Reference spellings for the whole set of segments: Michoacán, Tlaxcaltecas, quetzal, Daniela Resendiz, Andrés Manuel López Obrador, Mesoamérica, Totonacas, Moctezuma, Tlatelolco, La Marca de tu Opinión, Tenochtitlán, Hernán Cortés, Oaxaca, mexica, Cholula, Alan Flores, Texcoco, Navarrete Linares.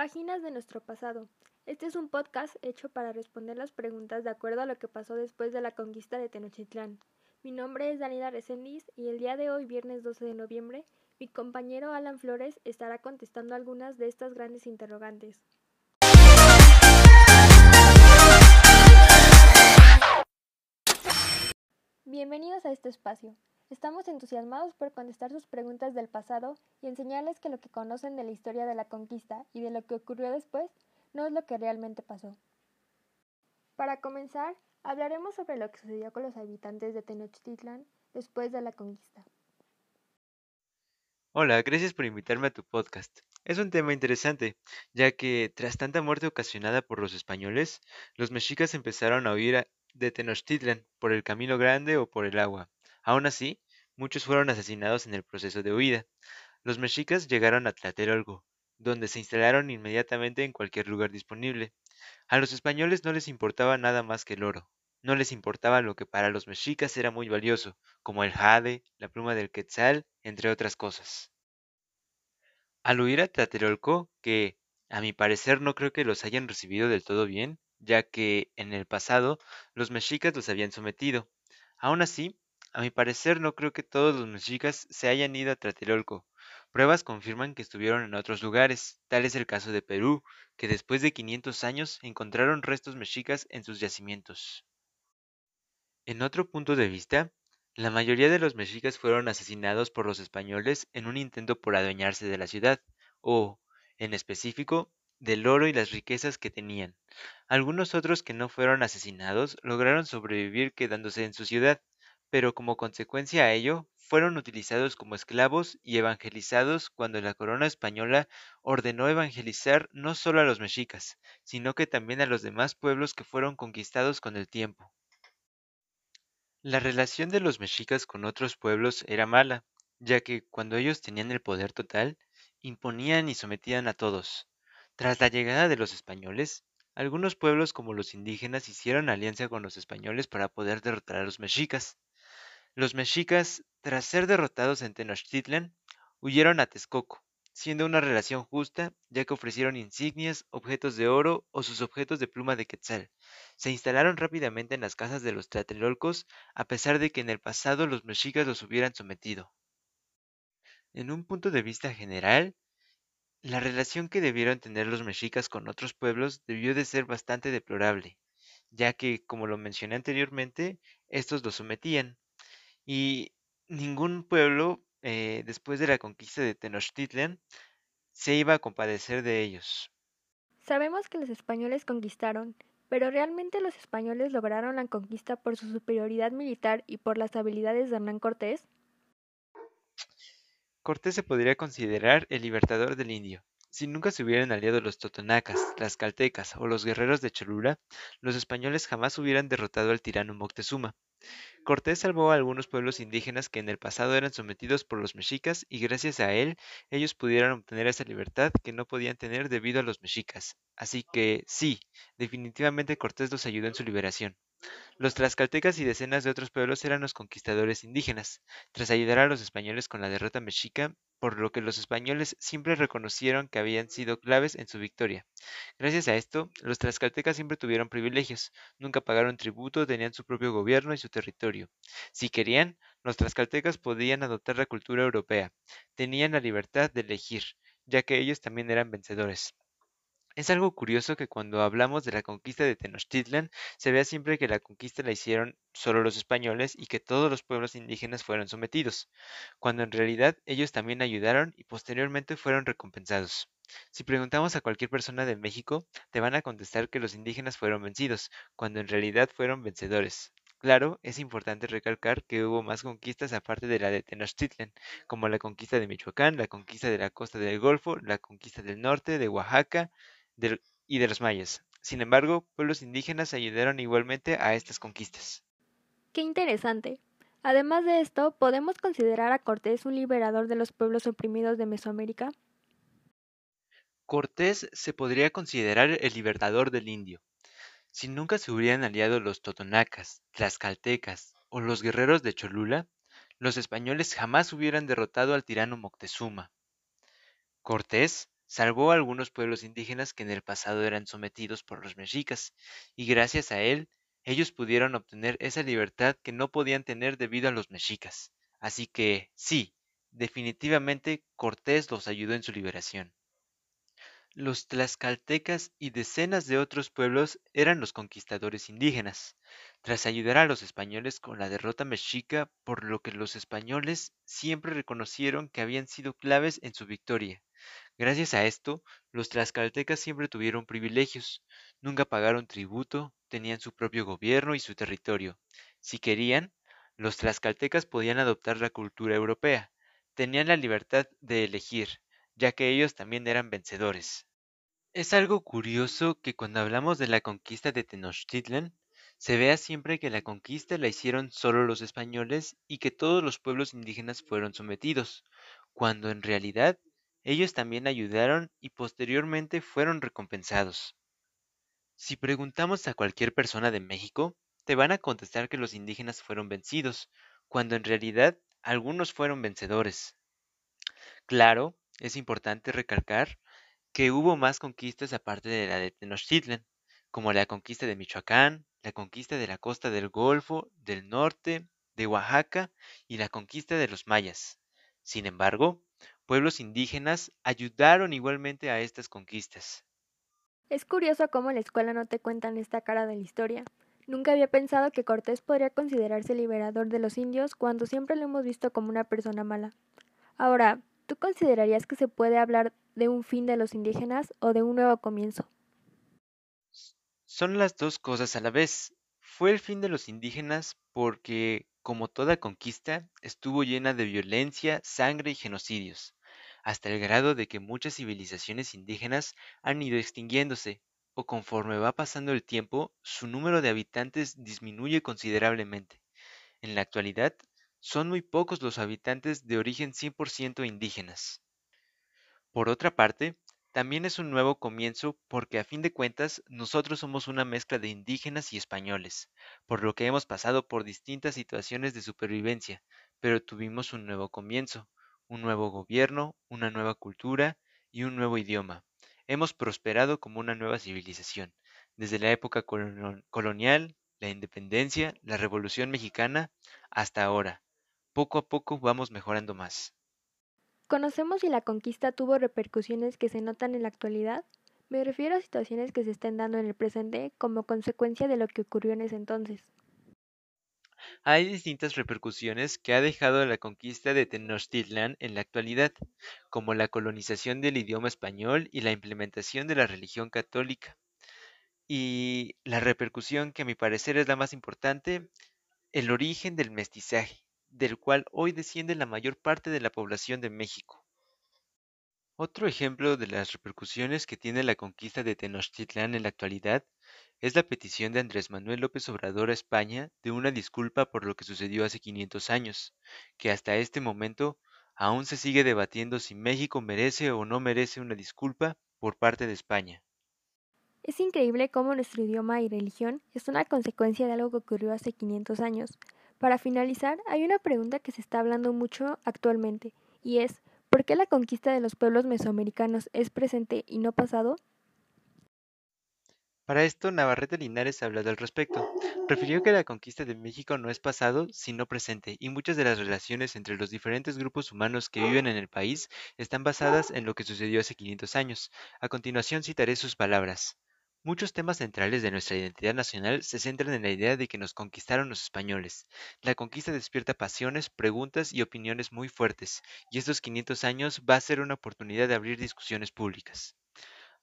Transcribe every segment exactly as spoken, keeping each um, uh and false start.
Páginas de nuestro pasado. Este es un podcast hecho para responder las preguntas de acuerdo a lo que pasó después de la conquista de Tenochtitlán. Mi nombre es Daniela Resendiz y el día de hoy, viernes doce de noviembre, mi compañero Alan Flores estará contestando algunas de estas grandes interrogantes. Bienvenidos a este espacio. Estamos entusiasmados por contestar sus preguntas del pasado y enseñarles que lo que conocen de la historia de la conquista y de lo que ocurrió después no es lo que realmente pasó. Para comenzar, hablaremos sobre lo que sucedió con los habitantes de Tenochtitlán después de la conquista. Hola, gracias por invitarme a tu podcast. Es un tema interesante, ya que tras tanta muerte ocasionada por los españoles, los mexicas empezaron a huir de Tenochtitlán por el Camino Grande o por el agua. Aún así, muchos fueron asesinados en el proceso de huida. Los mexicas llegaron a Tlatelolco, donde se instalaron inmediatamente en cualquier lugar disponible. A los españoles no les importaba nada más que el oro. No les importaba lo que para los mexicas era muy valioso, como el jade, la pluma del quetzal, entre otras cosas. Al huir a Tlatelolco, que a mi parecer no creo que los hayan recibido del todo bien, ya que en el pasado los mexicas los habían sometido. Aún así, a mi parecer no creo que todos los mexicas se hayan ido a Tlatelolco. Pruebas confirman que estuvieron en otros lugares, tal es el caso de Perú, que después de quinientos años encontraron restos mexicas en sus yacimientos. En otro punto de vista, la mayoría de los mexicas fueron asesinados por los españoles en un intento por adueñarse de la ciudad, o, en específico, del oro y las riquezas que tenían. Algunos otros que no fueron asesinados lograron sobrevivir quedándose en su ciudad, pero como consecuencia a ello, fueron utilizados como esclavos y evangelizados cuando la corona española ordenó evangelizar no solo a los mexicas, sino que también a los demás pueblos que fueron conquistados con el tiempo. La relación de los mexicas con otros pueblos era mala, ya que cuando ellos tenían el poder total, imponían y sometían a todos. Tras la llegada de los españoles, algunos pueblos como los indígenas hicieron alianza con los españoles para poder derrotar a los mexicas. Los mexicas, tras ser derrotados en Tenochtitlán, huyeron a Texcoco, siendo una relación justa, ya que ofrecieron insignias, objetos de oro o sus objetos de pluma de quetzal. Se instalaron rápidamente en las casas de los tlatelolcos, a pesar de que en el pasado los mexicas los hubieran sometido. En un punto de vista general, la relación que debieron tener los mexicas con otros pueblos debió de ser bastante deplorable, ya que, como lo mencioné anteriormente, estos los sometían. Y ningún pueblo, eh, después de la conquista de Tenochtitlán, se iba a compadecer de ellos. Sabemos que los españoles conquistaron, pero realmente los españoles lograron la conquista por su superioridad militar y por las habilidades de Hernán Cortés. Cortés se podría considerar el libertador del indio. Si nunca se hubieran aliado los totonacas, tlaxcaltecas o los guerreros de Cholula, los españoles jamás hubieran derrotado al tirano Moctezuma. Cortés salvó a algunos pueblos indígenas que en el pasado eran sometidos por los mexicas y gracias a él, ellos pudieron obtener esa libertad que no podían tener debido a los mexicas. Así que, sí, definitivamente Cortés los ayudó en su liberación. Los tlaxcaltecas y decenas de otros pueblos eran los conquistadores indígenas, tras ayudar a los españoles con la derrota mexica, por lo que los españoles siempre reconocieron que habían sido claves en su victoria. Gracias a esto, los tlaxcaltecas siempre tuvieron privilegios, nunca pagaron tributo, tenían su propio gobierno y su territorio. Si querían, los tlaxcaltecas podían adoptar la cultura europea, tenían la libertad de elegir, ya que ellos también eran vencedores. Es algo curioso que cuando hablamos de la conquista de Tenochtitlán, se vea siempre que la conquista la hicieron solo los españoles y que todos los pueblos indígenas fueron sometidos, cuando en realidad ellos también ayudaron y posteriormente fueron recompensados. Si preguntamos a cualquier persona de México, te van a contestar que los indígenas fueron vencidos, cuando en realidad fueron vencedores. Claro, es importante recalcar que hubo más conquistas aparte de la de Tenochtitlán, como la conquista de Michoacán, la conquista de la costa del Golfo, la conquista del norte, de Oaxaca, y de los mayas. Sin embargo, pueblos indígenas ayudaron igualmente a estas conquistas. ¡Qué interesante! Además de esto, ¿podemos considerar a Cortés un liberador de los pueblos oprimidos de Mesoamérica? Cortés se podría considerar el libertador del indio. Si nunca se hubieran aliado los totonacas, tlaxcaltecas o los guerreros de Cholula, los españoles jamás hubieran derrotado al tirano Moctezuma. Cortés Salvó a algunos pueblos indígenas que en el pasado eran sometidos por los mexicas, y gracias a él, ellos pudieron obtener esa libertad que no podían tener debido a los mexicas. Así que, sí, definitivamente Cortés los ayudó en su liberación. Los tlaxcaltecas y decenas de otros pueblos eran los conquistadores indígenas, tras ayudar a los españoles con la derrota mexica, por lo que los españoles siempre reconocieron que habían sido claves en su victoria. Gracias a esto, los tlaxcaltecas siempre tuvieron privilegios, nunca pagaron tributo, tenían su propio gobierno y su territorio. Si querían, los tlaxcaltecas podían adoptar la cultura europea. Tenían la libertad de elegir, ya que ellos también eran vencedores. Es algo curioso que cuando hablamos de la conquista de Tenochtitlán, se vea siempre que la conquista la hicieron solo los españoles y que todos los pueblos indígenas fueron sometidos, cuando en realidad ellos también ayudaron y posteriormente fueron recompensados. Si preguntamos a cualquier persona de México, te van a contestar que los indígenas fueron vencidos, cuando en realidad algunos fueron vencedores. Claro, es importante recalcar que hubo más conquistas aparte de la de Tenochtitlán, como la conquista de Michoacán, la conquista de la costa del Golfo, del norte, de Oaxaca y la conquista de los mayas. Sin embargo, pueblos indígenas ayudaron igualmente a estas conquistas. Es curioso cómo en la escuela no te cuentan esta cara de la historia. Nunca había pensado que Cortés podría considerarse liberador de los indios cuando siempre lo hemos visto como una persona mala. Ahora, ¿tú considerarías que se puede hablar de un fin de los indígenas o de un nuevo comienzo? Son las dos cosas a la vez. Fue el fin de los indígenas porque, como toda conquista, estuvo llena de violencia, sangre y genocidios, hasta el grado de que muchas civilizaciones indígenas han ido extinguiéndose, o conforme va pasando el tiempo, su número de habitantes disminuye considerablemente. En la actualidad, son muy pocos los habitantes de origen cien por ciento indígenas. Por otra parte, también es un nuevo comienzo porque a fin de cuentas nosotros somos una mezcla de indígenas y españoles, por lo que hemos pasado por distintas situaciones de supervivencia, pero tuvimos un nuevo comienzo, un nuevo gobierno, una nueva cultura y un nuevo idioma. Hemos prosperado como una nueva civilización, desde la época colonial, la independencia, la Revolución Mexicana, hasta ahora. Poco a poco vamos mejorando más. ¿Conocemos si la conquista tuvo repercusiones que se notan en la actualidad? Me refiero a situaciones que se estén dando en el presente como consecuencia de lo que ocurrió en ese entonces. Hay distintas repercusiones que ha dejado la conquista de Tenochtitlán en la actualidad, como la colonización del idioma español y la implementación de la religión católica. Y la repercusión que a mi parecer es la más importante, el origen del mestizaje, del cual hoy desciende la mayor parte de la población de México. Otro ejemplo de las repercusiones que tiene la conquista de Tenochtitlán en la actualidad es la petición de Andrés Manuel López Obrador a España de una disculpa por lo que sucedió hace quinientos años, que hasta este momento aún se sigue debatiendo si México merece o no merece una disculpa por parte de España. Es increíble cómo nuestro idioma y religión es una consecuencia de algo que ocurrió hace quinientos años. Para finalizar, hay una pregunta que se está hablando mucho actualmente, y es, ¿por qué la conquista de los pueblos mesoamericanos es presente y no pasado? Para esto, Navarrete Linares ha hablado al respecto. Refirió que la conquista de México no es pasado, sino presente, y muchas de las relaciones entre los diferentes grupos humanos que viven en el país están basadas en lo que sucedió hace quinientos años. A continuación citaré sus palabras. Muchos temas centrales de nuestra identidad nacional se centran en la idea de que nos conquistaron los españoles. La conquista despierta pasiones, preguntas y opiniones muy fuertes, y estos quinientos años va a ser una oportunidad de abrir discusiones públicas.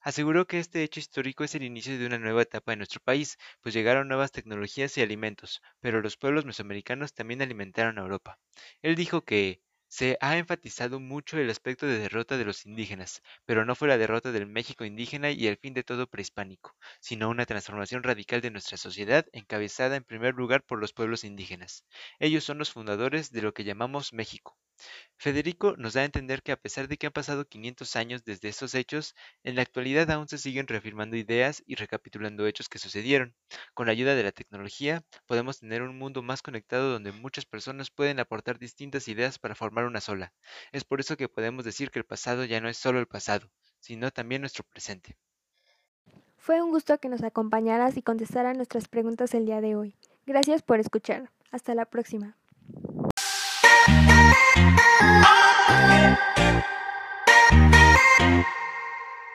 Aseguró que este hecho histórico es el inicio de una nueva etapa en nuestro país, pues llegaron nuevas tecnologías y alimentos, pero los pueblos mesoamericanos también alimentaron a Europa. Él dijo que se ha enfatizado mucho el aspecto de derrota de los indígenas, pero no fue la derrota del México indígena y el fin de todo prehispánico, sino una transformación radical de nuestra sociedad encabezada en primer lugar por los pueblos indígenas. Ellos son los fundadores de lo que llamamos México. Federico nos da a entender que a pesar de que han pasado quinientos años desde estos hechos, en la actualidad aún se siguen reafirmando ideas y recapitulando hechos que sucedieron. Con la ayuda de la tecnología, podemos tener un mundo más conectado donde muchas personas pueden aportar distintas ideas para formar una sola. Es por eso que podemos decir que el pasado ya no es solo el pasado, sino también nuestro presente. Fue un gusto que nos acompañaras y contestaras nuestras preguntas el día de hoy. Gracias por escuchar. Hasta la próxima.